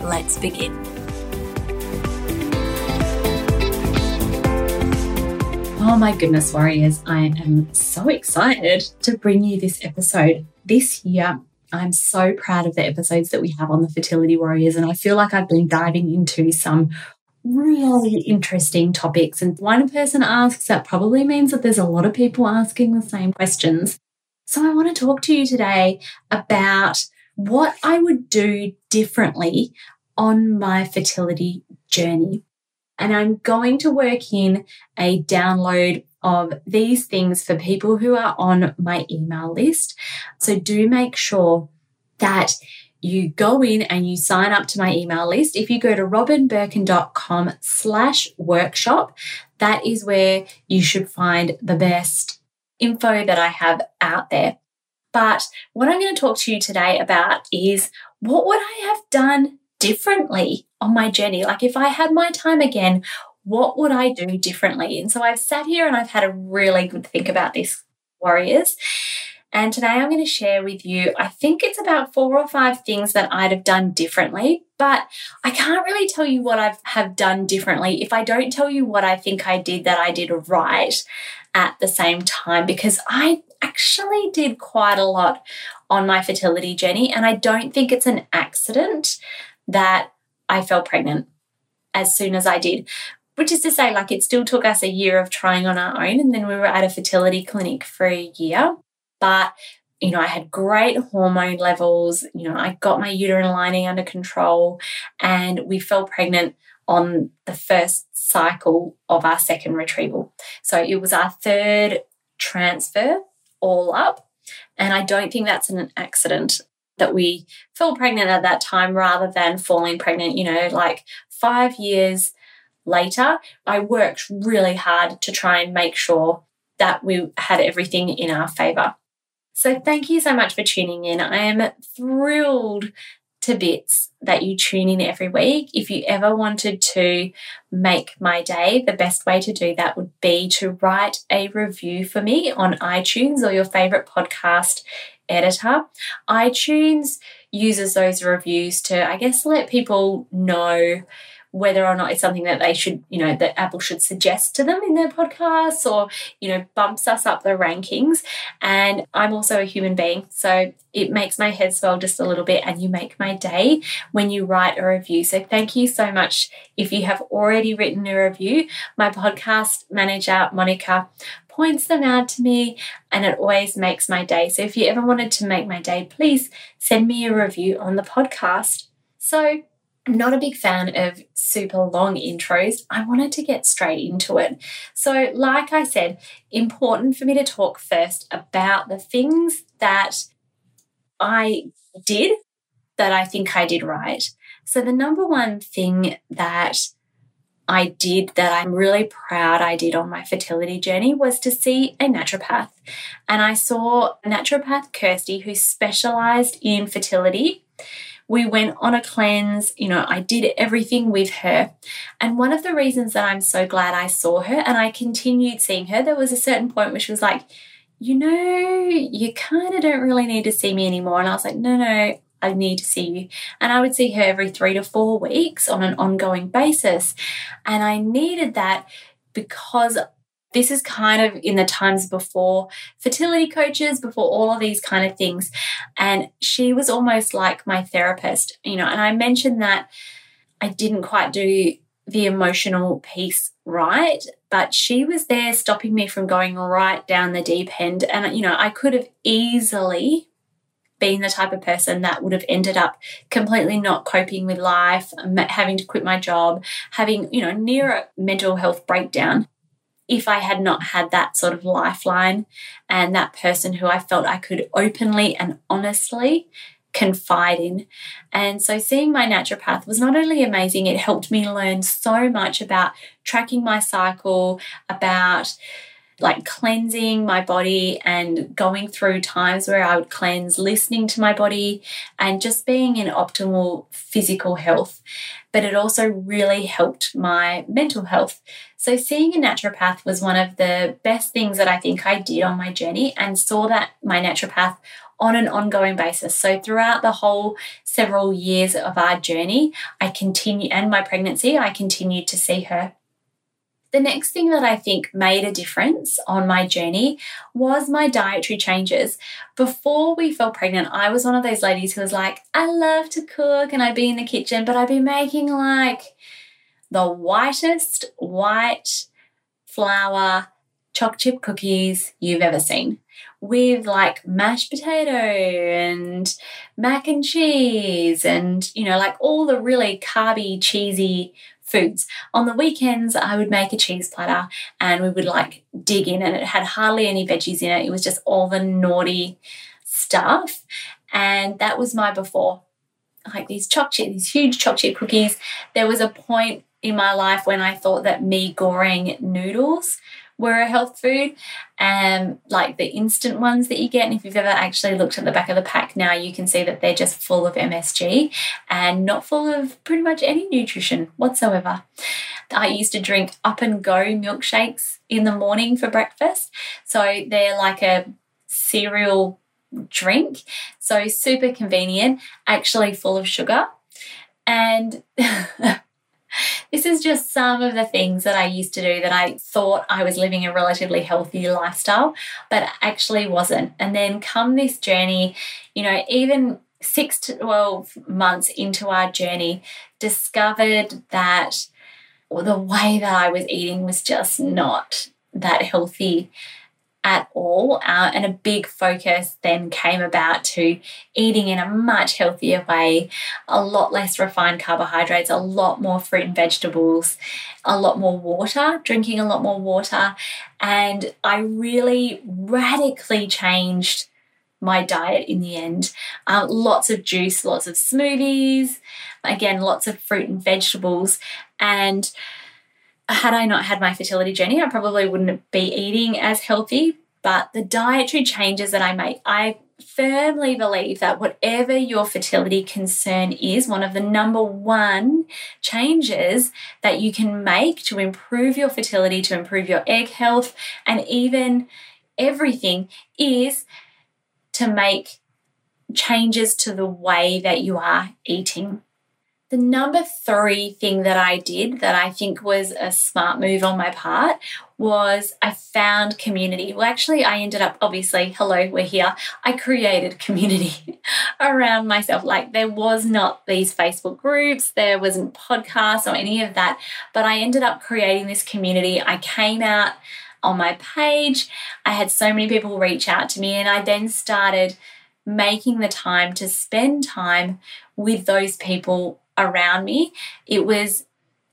Let's begin. Oh my goodness, warriors, I am so excited to bring you this episode. This year, I'm so proud of the episodes that we have on the Fertility Warriors, and I feel like I've been diving into some really interesting topics. And one person asks, that probably means that there's a lot of people asking the same questions. So I want to talk to you today about what I would do differently on my fertility journey. And I'm going to work in a download of these things for people who are on my email list. So do make sure that you go in and you sign up to my email list. If you go to robynbirkin.com/workshop, that is where you should find the best info that I have out there. But what I'm going to talk to you today about is, what would I have done differently on my journey? Like, if I had my time again, what would I do differently? And so I've sat here and I've had a really good think about this, warriors. And today I'm going to share with you, I think it's about 4 or 5 things that I'd have done differently, but I can't really tell you what I have done differently if I don't tell you what I think I did that I did right at the same time, because I actually did quite a lot on my fertility journey, and I don't think it's an accident that I fell pregnant as soon as I did, which is to say, like, it still took us a year of trying on our own, and then we were at a fertility clinic for a year. But, you know, I had great hormone levels, you know, I got my uterine lining under control, and we fell pregnant on the first cycle of our second retrieval. So it was our third transfer all up, and I don't think that's an accident that we fell pregnant at that time rather than falling pregnant, you know, like 5 years later. I worked really hard to try and make sure that we had everything in our favour. So thank you so much for tuning in. I am thrilled to bits that you tune in every week. If you ever wanted to make my day, the best way to do that would be to write a review for me on iTunes or your favourite podcast editor. iTunes uses those reviews to, I guess, let people know whether or not it's something that they should, you know, that Apple should suggest to them in their podcasts, or, you know, bumps us up the rankings. And I'm also a human being, so it makes my head swell just a little bit, and you make my day when you write a review. So thank you so much if you have already written a review. My podcast manager, Monica, points them out to me, and it always makes my day. So if you ever wanted to make my day, please send me a review on the podcast. So I'm not a big fan of super long intros. I wanted to get straight into it. So, like I said, important for me to talk first about the things that I did that I think I did right. So the number one thing that I did that I'm really proud I did on my fertility journey was to see a naturopath. And I saw a naturopath, Kirsty, who specialised in fertility. We went on a cleanse, you know, I did everything with her. And one of the reasons that I'm so glad I saw her and I continued seeing her, there was a certain point where she was like, you know, you kind of don't really need to see me anymore. And I was like, no, I need to see you. And I would see her every 3 to 4 weeks on an ongoing basis. And I needed that because this is kind of in the times before fertility coaches, before all of these kind of things. And she was almost like my therapist, you know, and I mentioned that I didn't quite do the emotional piece right, but she was there stopping me from going right down the deep end. And, you know, I could have easily been the type of person that would have ended up completely not coping with life, having to quit my job, having, you know, near a mental health breakdown, if I had not had that sort of lifeline and that person who I felt I could openly and honestly confide in. And so seeing my naturopath was not only amazing, it helped me learn so much about tracking my cycle, about like cleansing my body and going through times where I would cleanse, listening to my body and just being in optimal physical health. But it also really helped my mental health. So seeing a naturopath was one of the best things that I think I did on my journey, and saw that my naturopath on an ongoing basis. So throughout the whole several years of our journey, I continued to see her. The next thing that I think made a difference on my journey was my dietary changes. Before we fell pregnant, I was one of those ladies who was like, I love to cook and I'd be in the kitchen, but I'd be making like the whitest white flour choc chip cookies you've ever seen, with like mashed potato and mac and cheese and, you know, like all the really carby, cheesy foods. On the weekends, I would make a cheese platter and we would like dig in, and it had hardly any veggies in it. It was just all the naughty stuff. And that was my before. Like these huge choc chip cookies. There was a point in my life when I thought that me goring noodles were a health food, like the instant ones that you get. And if you've ever actually looked at the back of the pack now, you can see that they're just full of MSG and not full of pretty much any nutrition whatsoever. I used to drink Up and Go milkshakes in the morning for breakfast. So they're like a cereal drink, so super convenient, actually full of sugar. And this is just some of the things that I used to do that I thought I was living a relatively healthy lifestyle, but actually wasn't. And then come this journey, you know, even 6 to 12 months into our journey, discovered that the way that I was eating was just not that healthy at all. And a big focus then came about to eating in a much healthier way, a lot less refined carbohydrates, a lot more fruit and vegetables, a lot more water, drinking a lot more water. And I really radically changed my diet in the end. Lots of juice, lots of smoothies, again, lots of fruit and vegetables. And had I not had my fertility journey, I probably wouldn't be eating as healthy. But the dietary changes that I make, I firmly believe that whatever your fertility concern is, one of the number one changes that you can make to improve your fertility, to improve your egg health, and even everything, is to make changes to the way that you are eating. The number 3 thing that I did that I think was a smart move on my part was I found community. Well, actually, I ended up, obviously, hello, we're here. I created community around myself. Like, there was not these Facebook groups, there wasn't podcasts or any of that, but I ended up creating this community. I came out on my page. I had so many people reach out to me, and I then started making the time to spend time with those people around me. It was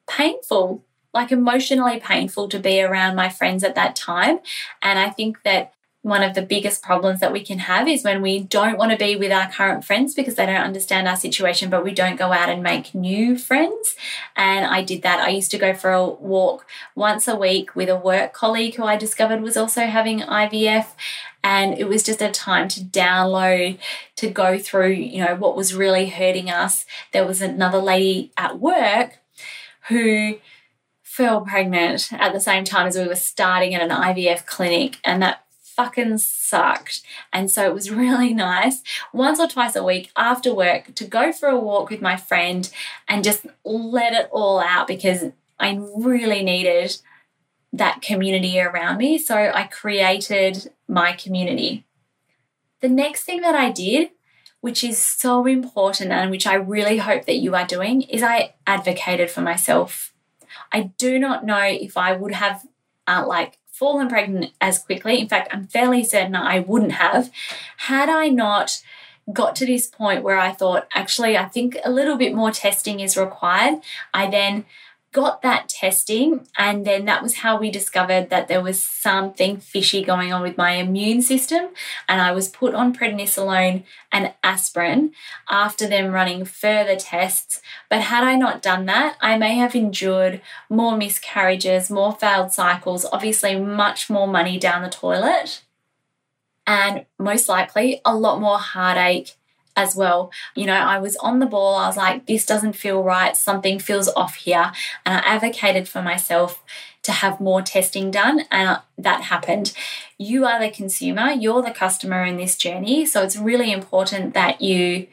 painful, like emotionally painful, to be around my friends at that time. And I think that one of the biggest problems that we can have is when we don't want to be with our current friends because they don't understand our situation, but we don't go out and make new friends. And I did that. I used to go for a walk once a week with a work colleague who I discovered was also having IVF. And it was just a time to download, to go through, you know, what was really hurting us. There was another lady at work who fell pregnant at the same time as we were starting at an IVF clinic, and that fucking sucked. And so it was really nice once or twice a week after work to go for a walk with my friend and just let it all out, because I really needed that community around me. So I created my community. The next thing that I did, which is so important and which I really hope that you are doing, is I advocated for myself. I do not know if I would have fallen pregnant as quickly. In fact, I'm fairly certain I wouldn't have, had I not got to this point where I thought, actually, I think a little bit more testing is required. I then got that testing, and then that was how we discovered that there was something fishy going on with my immune system, and I was put on prednisolone and aspirin after them running further tests. But had I not done that, I may have endured more miscarriages, more failed cycles, obviously much more money down the toilet, and most likely a lot more heartache as well. You know, I was on the ball. I was like, this doesn't feel right. Something feels off here. And I advocated for myself to have more testing done, and that happened. You are the consumer. You're the customer in this journey. So it's really important that you,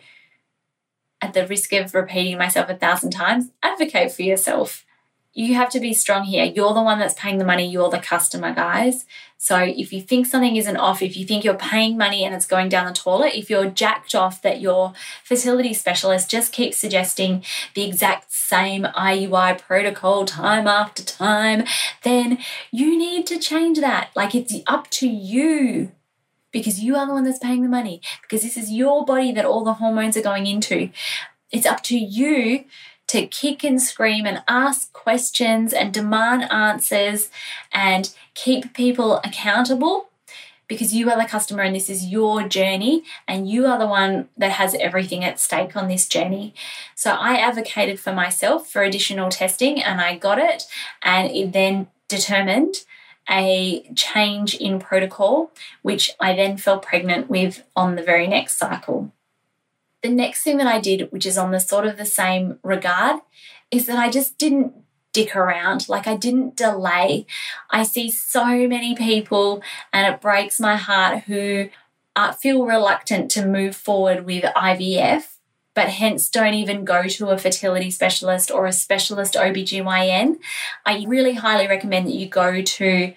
at the risk of repeating myself 1,000 times, advocate for yourself. You have to be strong here. You're the one that's paying the money. You're the customer, guys. So if you think something isn't off, if you think you're paying money and it's going down the toilet, if you're jacked off that your fertility specialist just keeps suggesting the exact same IUI protocol time after time, then you need to change that. Like, it's up to you, because you are the one that's paying the money, because this is your body that all the hormones are going into. It's up to you to kick and scream and ask questions and demand answers and keep people accountable, because you are the customer and this is your journey, and you are the one that has everything at stake on this journey. So I advocated for myself for additional testing, and I got it, and it then determined a change in protocol, which I then fell pregnant with on the very next cycle. The next thing that I did, which is on the sort of the same regard, is that I just didn't dick around. Like, I didn't delay. I see so many people, and it breaks my heart, who feel reluctant to move forward with IVF, but hence don't even go to a fertility specialist or a specialist OBGYN. I really highly recommend that you go to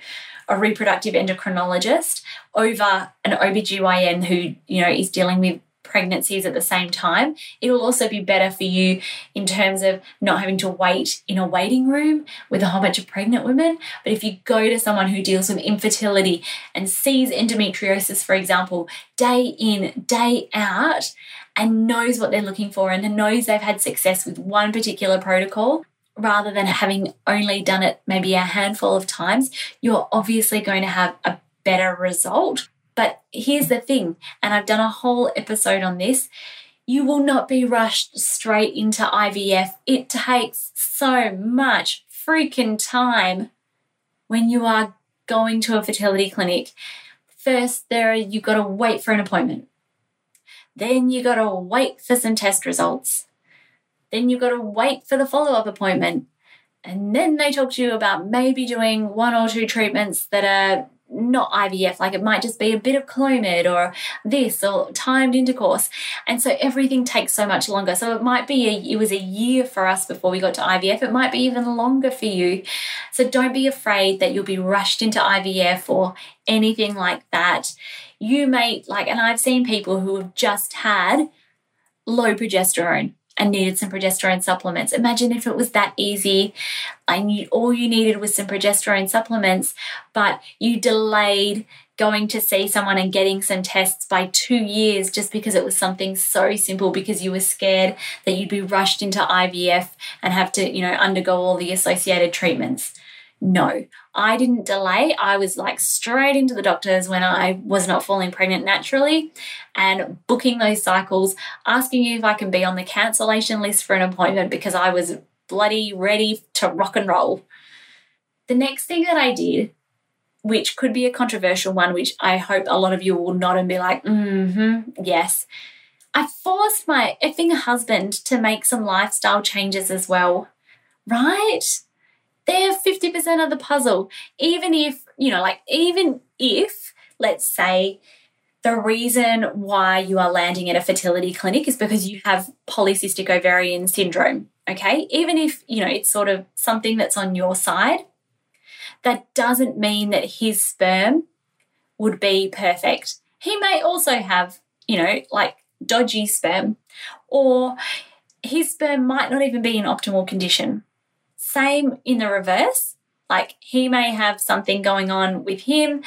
a reproductive endocrinologist over an OBGYN who, you know, is dealing with pregnancies at the same time. It'll also be better for you in terms of not having to wait in a waiting room with a whole bunch of pregnant women. But if you go to someone who deals with infertility and sees endometriosis, for example, day in, day out, and knows what they're looking for and knows they've had success with one particular protocol, rather than having only done it maybe a handful of times, you're obviously going to have a better result. But here's the thing, and I've done a whole episode on this, you will not be rushed straight into IVF. It takes so much freaking time when you are going to a fertility clinic. First, you've got to wait for an appointment. Then you've got to wait for some test results. Then you've got to wait for the follow-up appointment. And then they talk to you about maybe doing 1 or 2 treatments that are not IVF, like it might just be a bit of Clomid or this or timed intercourse. And so everything takes so much longer. So it might be, it was a year for us before we got to IVF. It might be even longer for you. So don't be afraid that you'll be rushed into IVF or anything like that. You may like, and I've seen people who have just had low progesterone and needed some progesterone supplements. Imagine if it was that easy and all you needed was some progesterone supplements, but you delayed going to see someone and getting some tests by 2 years just because it was something so simple, because you were scared that you'd be rushed into IVF and have to, you know, undergo all the associated treatments. No, I didn't delay. I was like straight into the doctors when I was not falling pregnant naturally, and booking those cycles, asking if I can be on the cancellation list for an appointment, because I was bloody ready to rock and roll. The next thing that I did, which could be a controversial one, which I hope a lot of you will nod and be like, yes, I forced my effing husband to make some lifestyle changes as well, right? They're 50% of the puzzle. Even if, let's say, the reason why you are landing at a fertility clinic is because you have polycystic ovarian syndrome, okay? Even if, you know, it's sort of something that's on your side, that doesn't mean that his sperm would be perfect. He may also have, you know, like dodgy sperm, or his sperm might not even be in optimal condition. Same in the reverse, like he may have something going on with him,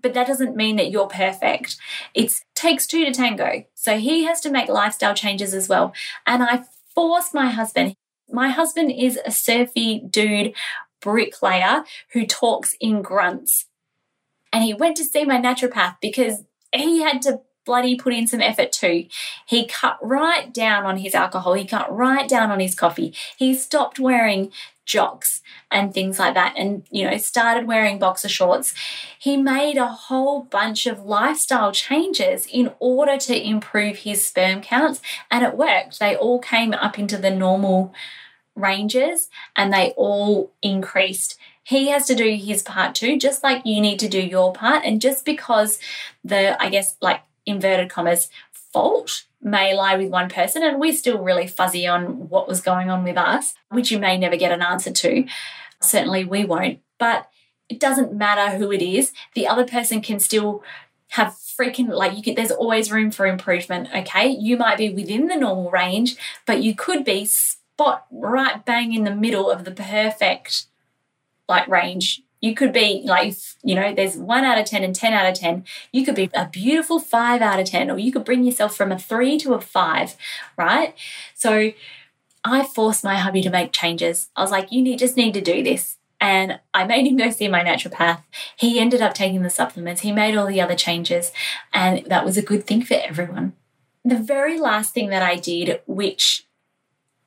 but that doesn't mean that you're perfect. It takes two to tango. So he has to make lifestyle changes as well. And I forced my husband. My husband is a surfy dude bricklayer who talks in grunts. And he went to see my naturopath because he had to bloody put in some effort too. He cut right down on his alcohol. He cut right down on his coffee. He stopped wearing jocks and things like that and, started wearing boxer shorts. He made a whole bunch of lifestyle changes in order to improve his sperm counts, and it worked. They all came up into the normal ranges and they all increased. He has to do his part too, just like you need to do your part. And just because the, I guess, like inverted commas, fault may lie with one person, and we're still really fuzzy on what was going on with us, which you may never get an answer to. Certainly we won't. But it doesn't matter who it is. The other person can still have freaking, there's always room for improvement, okay? You might be within the normal range, but you could be spot right bang in the middle of the perfect, range. You could be there's 1 out of 10 and 10 out of 10. You could be a beautiful 5 out of 10, or you could bring yourself from a 3 to a 5, right? So I forced my hubby to make changes. I was like, you just need to do this. And I made him go see my naturopath. He ended up taking the supplements. He made all the other changes, and that was a good thing for everyone. The very last thing that I did, which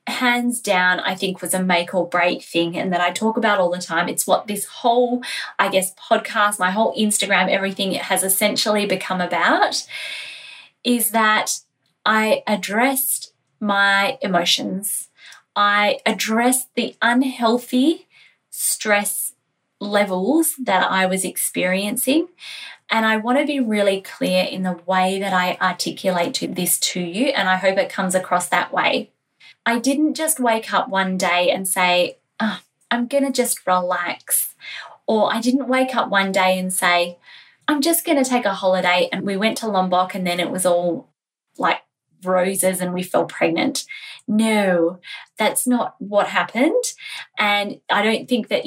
hands down, I think, was a make or break thing, and that I talk about all the time. It's what this whole, podcast, my whole Instagram, everything has essentially become about, is that I addressed my emotions. I addressed the unhealthy stress levels that I was experiencing. And I want to be really clear in the way that I articulate this to you, and I hope it comes across that way. I didn't just wake up one day and say, I'm going to just relax. Or I didn't wake up one day and say, I'm just going to take a holiday. And we went to Lombok and then it was all like roses and we fell pregnant. No, that's not what happened. And I don't think that,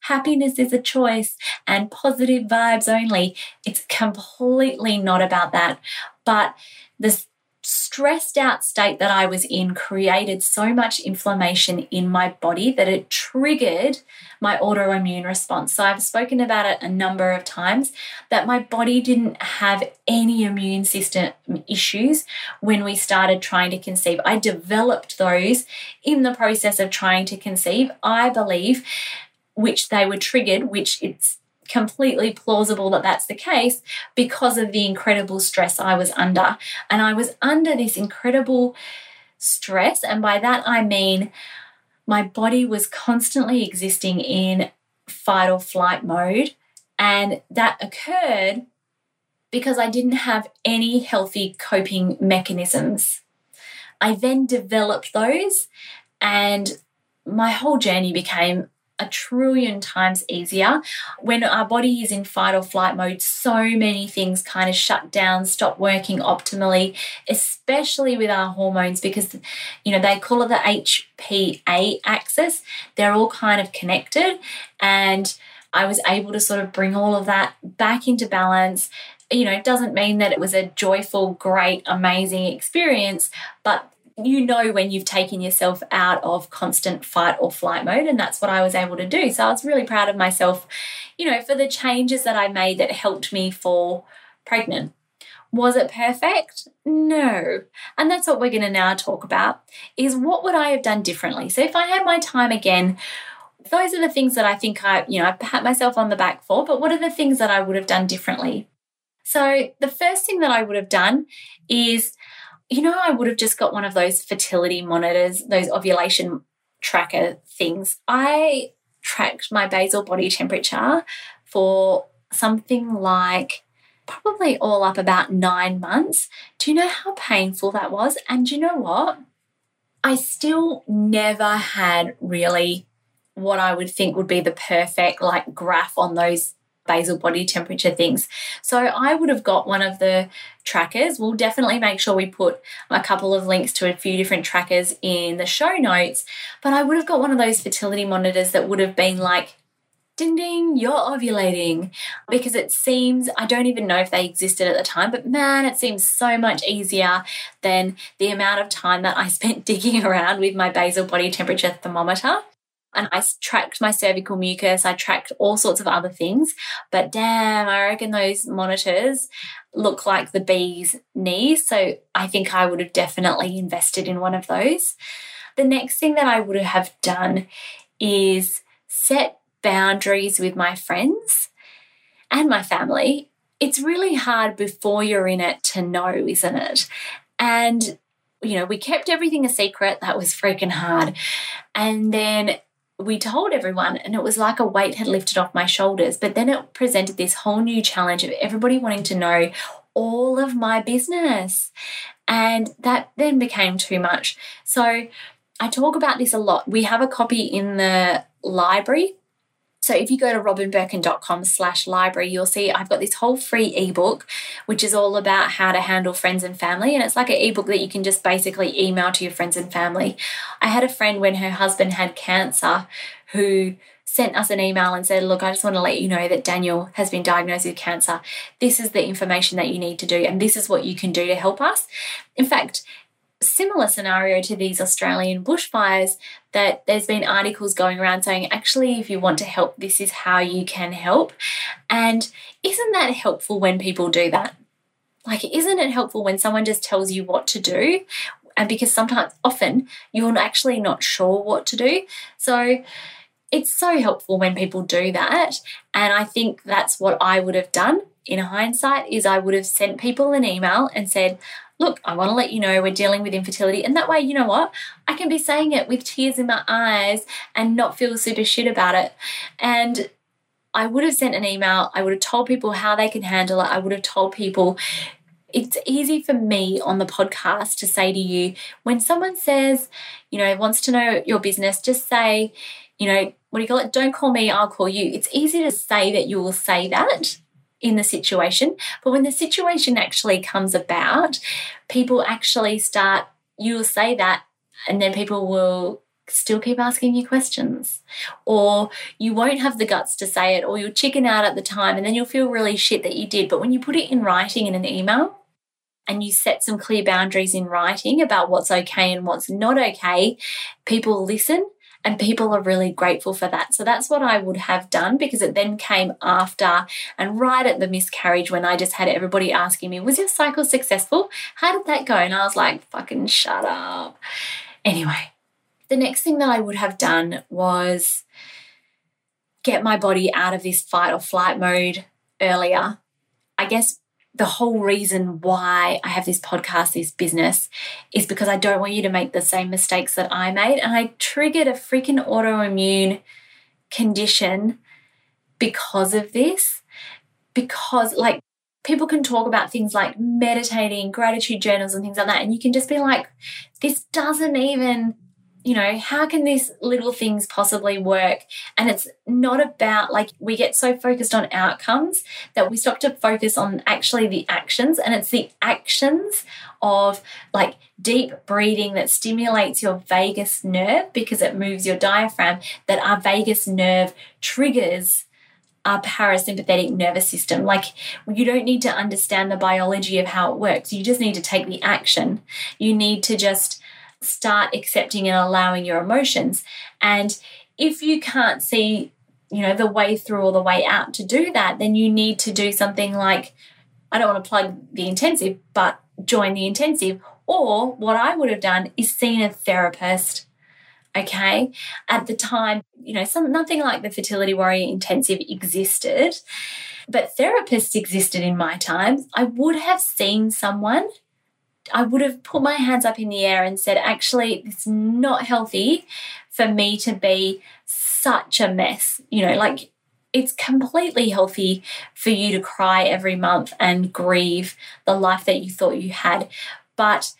happiness is a choice and positive vibes only. It's completely not about that. But this stressed out state that I was in created so much inflammation in my body that it triggered my autoimmune response. So I've spoken about it a number of times, that my body didn't have any immune system issues when we started trying to conceive. I developed those in the process of trying to conceive, I believe, which they were triggered, which it's completely plausible that that's the case, because of the incredible stress I was under. And I was under this incredible stress, and by that I mean my body was constantly existing in fight or flight mode, and that occurred because I didn't have any healthy coping mechanisms. I then developed those, and my whole journey became a trillion times easier. When our body is in fight or flight mode, so many things kind of shut down, stop working optimally, especially with our hormones, because, they call it the HPA axis. They're all kind of connected, and I was able to sort of bring all of that back into balance. It doesn't mean that it was a joyful, great, amazing experience, but when you've taken yourself out of constant fight or flight mode, and that's what I was able to do. So I was really proud of myself, for the changes that I made that helped me fall pregnant. Was it perfect? No. And that's what we're going to now talk about, is what would I have done differently? So if I had my time again, those are the things that I think I pat myself on the back for, but what are the things that I would have done differently? So the first thing that I would have done is, I would have just got one of those fertility monitors, those ovulation tracker things. I tracked my basal body temperature for something like probably all up about 9 months. Do you know how painful that was? And do you know what? I still never had really what I would think would be the perfect graph on those basal body temperature things. So I would have got one of the trackers. We'll definitely make sure we put a couple of links to a few different trackers in the show notes, but I would have got one of those fertility monitors that would have been ding ding, you're ovulating, because it seems, I don't even know if they existed at the time, but man, it seems so much easier than the amount of time that I spent digging around with my basal body temperature thermometer. And I tracked my cervical mucus, I tracked all sorts of other things, but damn, I reckon those monitors look like the bee's knees, so I think I would have definitely invested in one of those. The next thing that I would have done is set boundaries with my friends and my family. It's really hard before you're in it to know, isn't it? And, you know, we kept everything a secret. That was freaking hard. And then we told everyone, and it was like a weight had lifted off my shoulders. But then it presented this whole new challenge of everybody wanting to know all of my business. And that then became too much. So I talk about this a lot. We have a copy in the library. So if you go to robynbirkin.com/library, you'll see I've got this whole free ebook, which is all about how to handle friends and family. And it's like an ebook that you can just basically email to your friends and family. I had a friend when her husband had cancer who sent us an email and said, look, I just want to let you know that Daniel has been diagnosed with cancer. This is the information that you need to do, and this is what you can do to help us. In fact, similar scenario to these Australian bushfires, that there's been articles going around saying, actually, if you want to help, this is how you can help. And isn't that helpful when people do that? Like, isn't it helpful when someone just tells you what to do? And because sometimes, often, you're actually not sure what to do. So it's so helpful when people do that. And I think that's what I would have done in hindsight, is I would have sent people an email and said, look, I want to let you know we're dealing with infertility. And that way, you know what, I can be saying it with tears in my eyes and not feel super shit about it. And I would have sent an email. I would have told people how they can handle it. I would have told people, it's easy for me on the podcast to say to you, when someone says, you know, wants to know your business, just say, you know, what do you call it? Don't call me, I'll call you. It's easy to say that you will say that in the situation, but when the situation actually comes about, people actually start, you'll say that, and then people will still keep asking you questions, or you won't have the guts to say it, or you'll chicken out at the time, and then you'll feel really shit that you did. But when you put it in writing in an email, and you set some clear boundaries in writing about what's okay and what's not okay, people listen, and people are really grateful for that. So that's what I would have done, because it then came after and right at the miscarriage, when I just had everybody asking me, was your cycle successful? How did that go? And I was like, fucking shut up. Anyway, the next thing that I would have done was get my body out of this fight or flight mode earlier. I guess the whole reason why I have this podcast, this business, is because I don't want you to make the same mistakes that I made. And I triggered a freaking autoimmune condition because of this. Because, like, people can talk about things like meditating, gratitude journals and things like that, and you can just be like, this doesn't even, you know, how can these little things possibly work? And it's not about, like, we get so focused on outcomes that we stop to focus on actually the actions. And it's the actions of, like, deep breathing that stimulates your vagus nerve, because it moves your diaphragm, that our vagus nerve triggers our parasympathetic nervous system. Like, you don't need to understand the biology of how it works. You just need to take the action. You need to just start accepting and allowing your emotions. And if you can't see, you know, the way through or the way out to do that, then you need to do something like, I don't want to plug the intensive, but join the intensive. Or what I would have done is seen a therapist. Okay. At the time, you know, nothing like the Fertility Warrior Intensive existed, but therapists existed in my time. I would have seen someone. I would have put my hands up in the air and said, actually, it's not healthy for me to be such a mess. You know, like, it's completely healthy for you to cry every month and grieve the life that you thought you had. But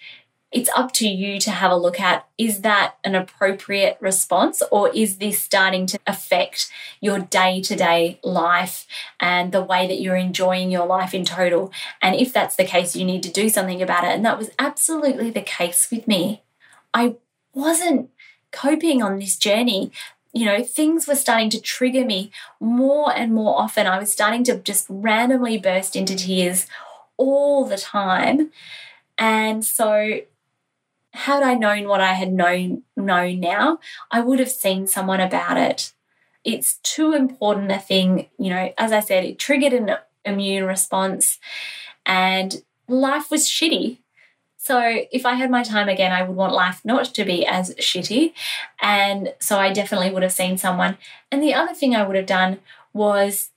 it's up to you to have a look at, is that an appropriate response, or is this starting to affect your day-to-day life and the way that you're enjoying your life in total? And if that's the case, you need to do something about it. And that was absolutely the case with me. I wasn't coping on this journey you know, things were starting to trigger me more and more often. I was starting to just randomly burst into tears all the time. And so had I known what I had known now, I would have seen someone about it. It's too important a thing. You know, as I said, it triggered an immune response and life was shitty. So if I had my time again, I would want life not to be as shitty. And so I definitely would have seen someone. And the other thing I would have done was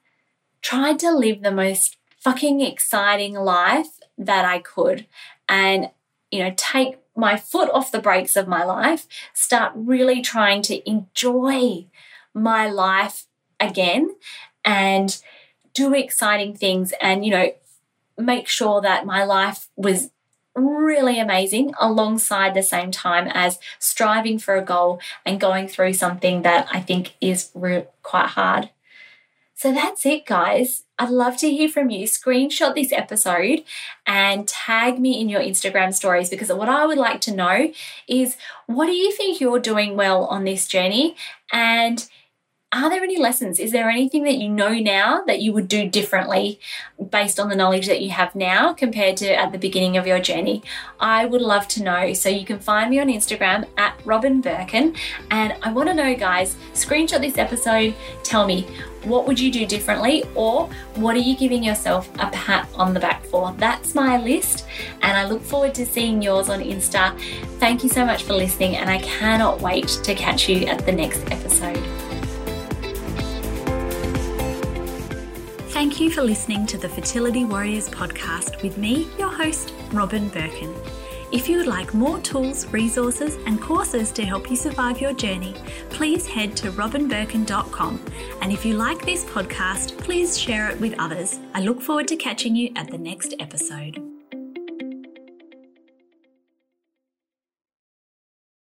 tried to live the most fucking exciting life that I could and, you know, take my foot off the brakes of my life, start really trying to enjoy my life again and do exciting things and, you know, make sure that my life was really amazing alongside the same time as striving for a goal and going through something that I think is quite hard. So that's it, guys. I'd love to hear from you. Screenshot this episode and tag me in your Instagram stories, because what I would like to know is, what do you think you're doing well on this journey? And are there any lessons? Is there anything that you know now that you would do differently based on the knowledge that you have now compared to at the beginning of your journey? I would love to know. So you can find me on Instagram at Robyn Birkin. And I want to know, guys, screenshot this episode. Tell me, what would you do differently, or what are you giving yourself a pat on the back for? That's my list, and I look forward to seeing yours on Insta. Thank you so much for listening, and I cannot wait to catch you at the next episode. Thank you for listening to the Fertility Warriors podcast with me, your host, Robyn Birkin. If you would like more tools, resources and courses to help you survive your journey, please head to robynbirkin.com. And if you like this podcast, please share it with others. I look forward to catching you at the next episode.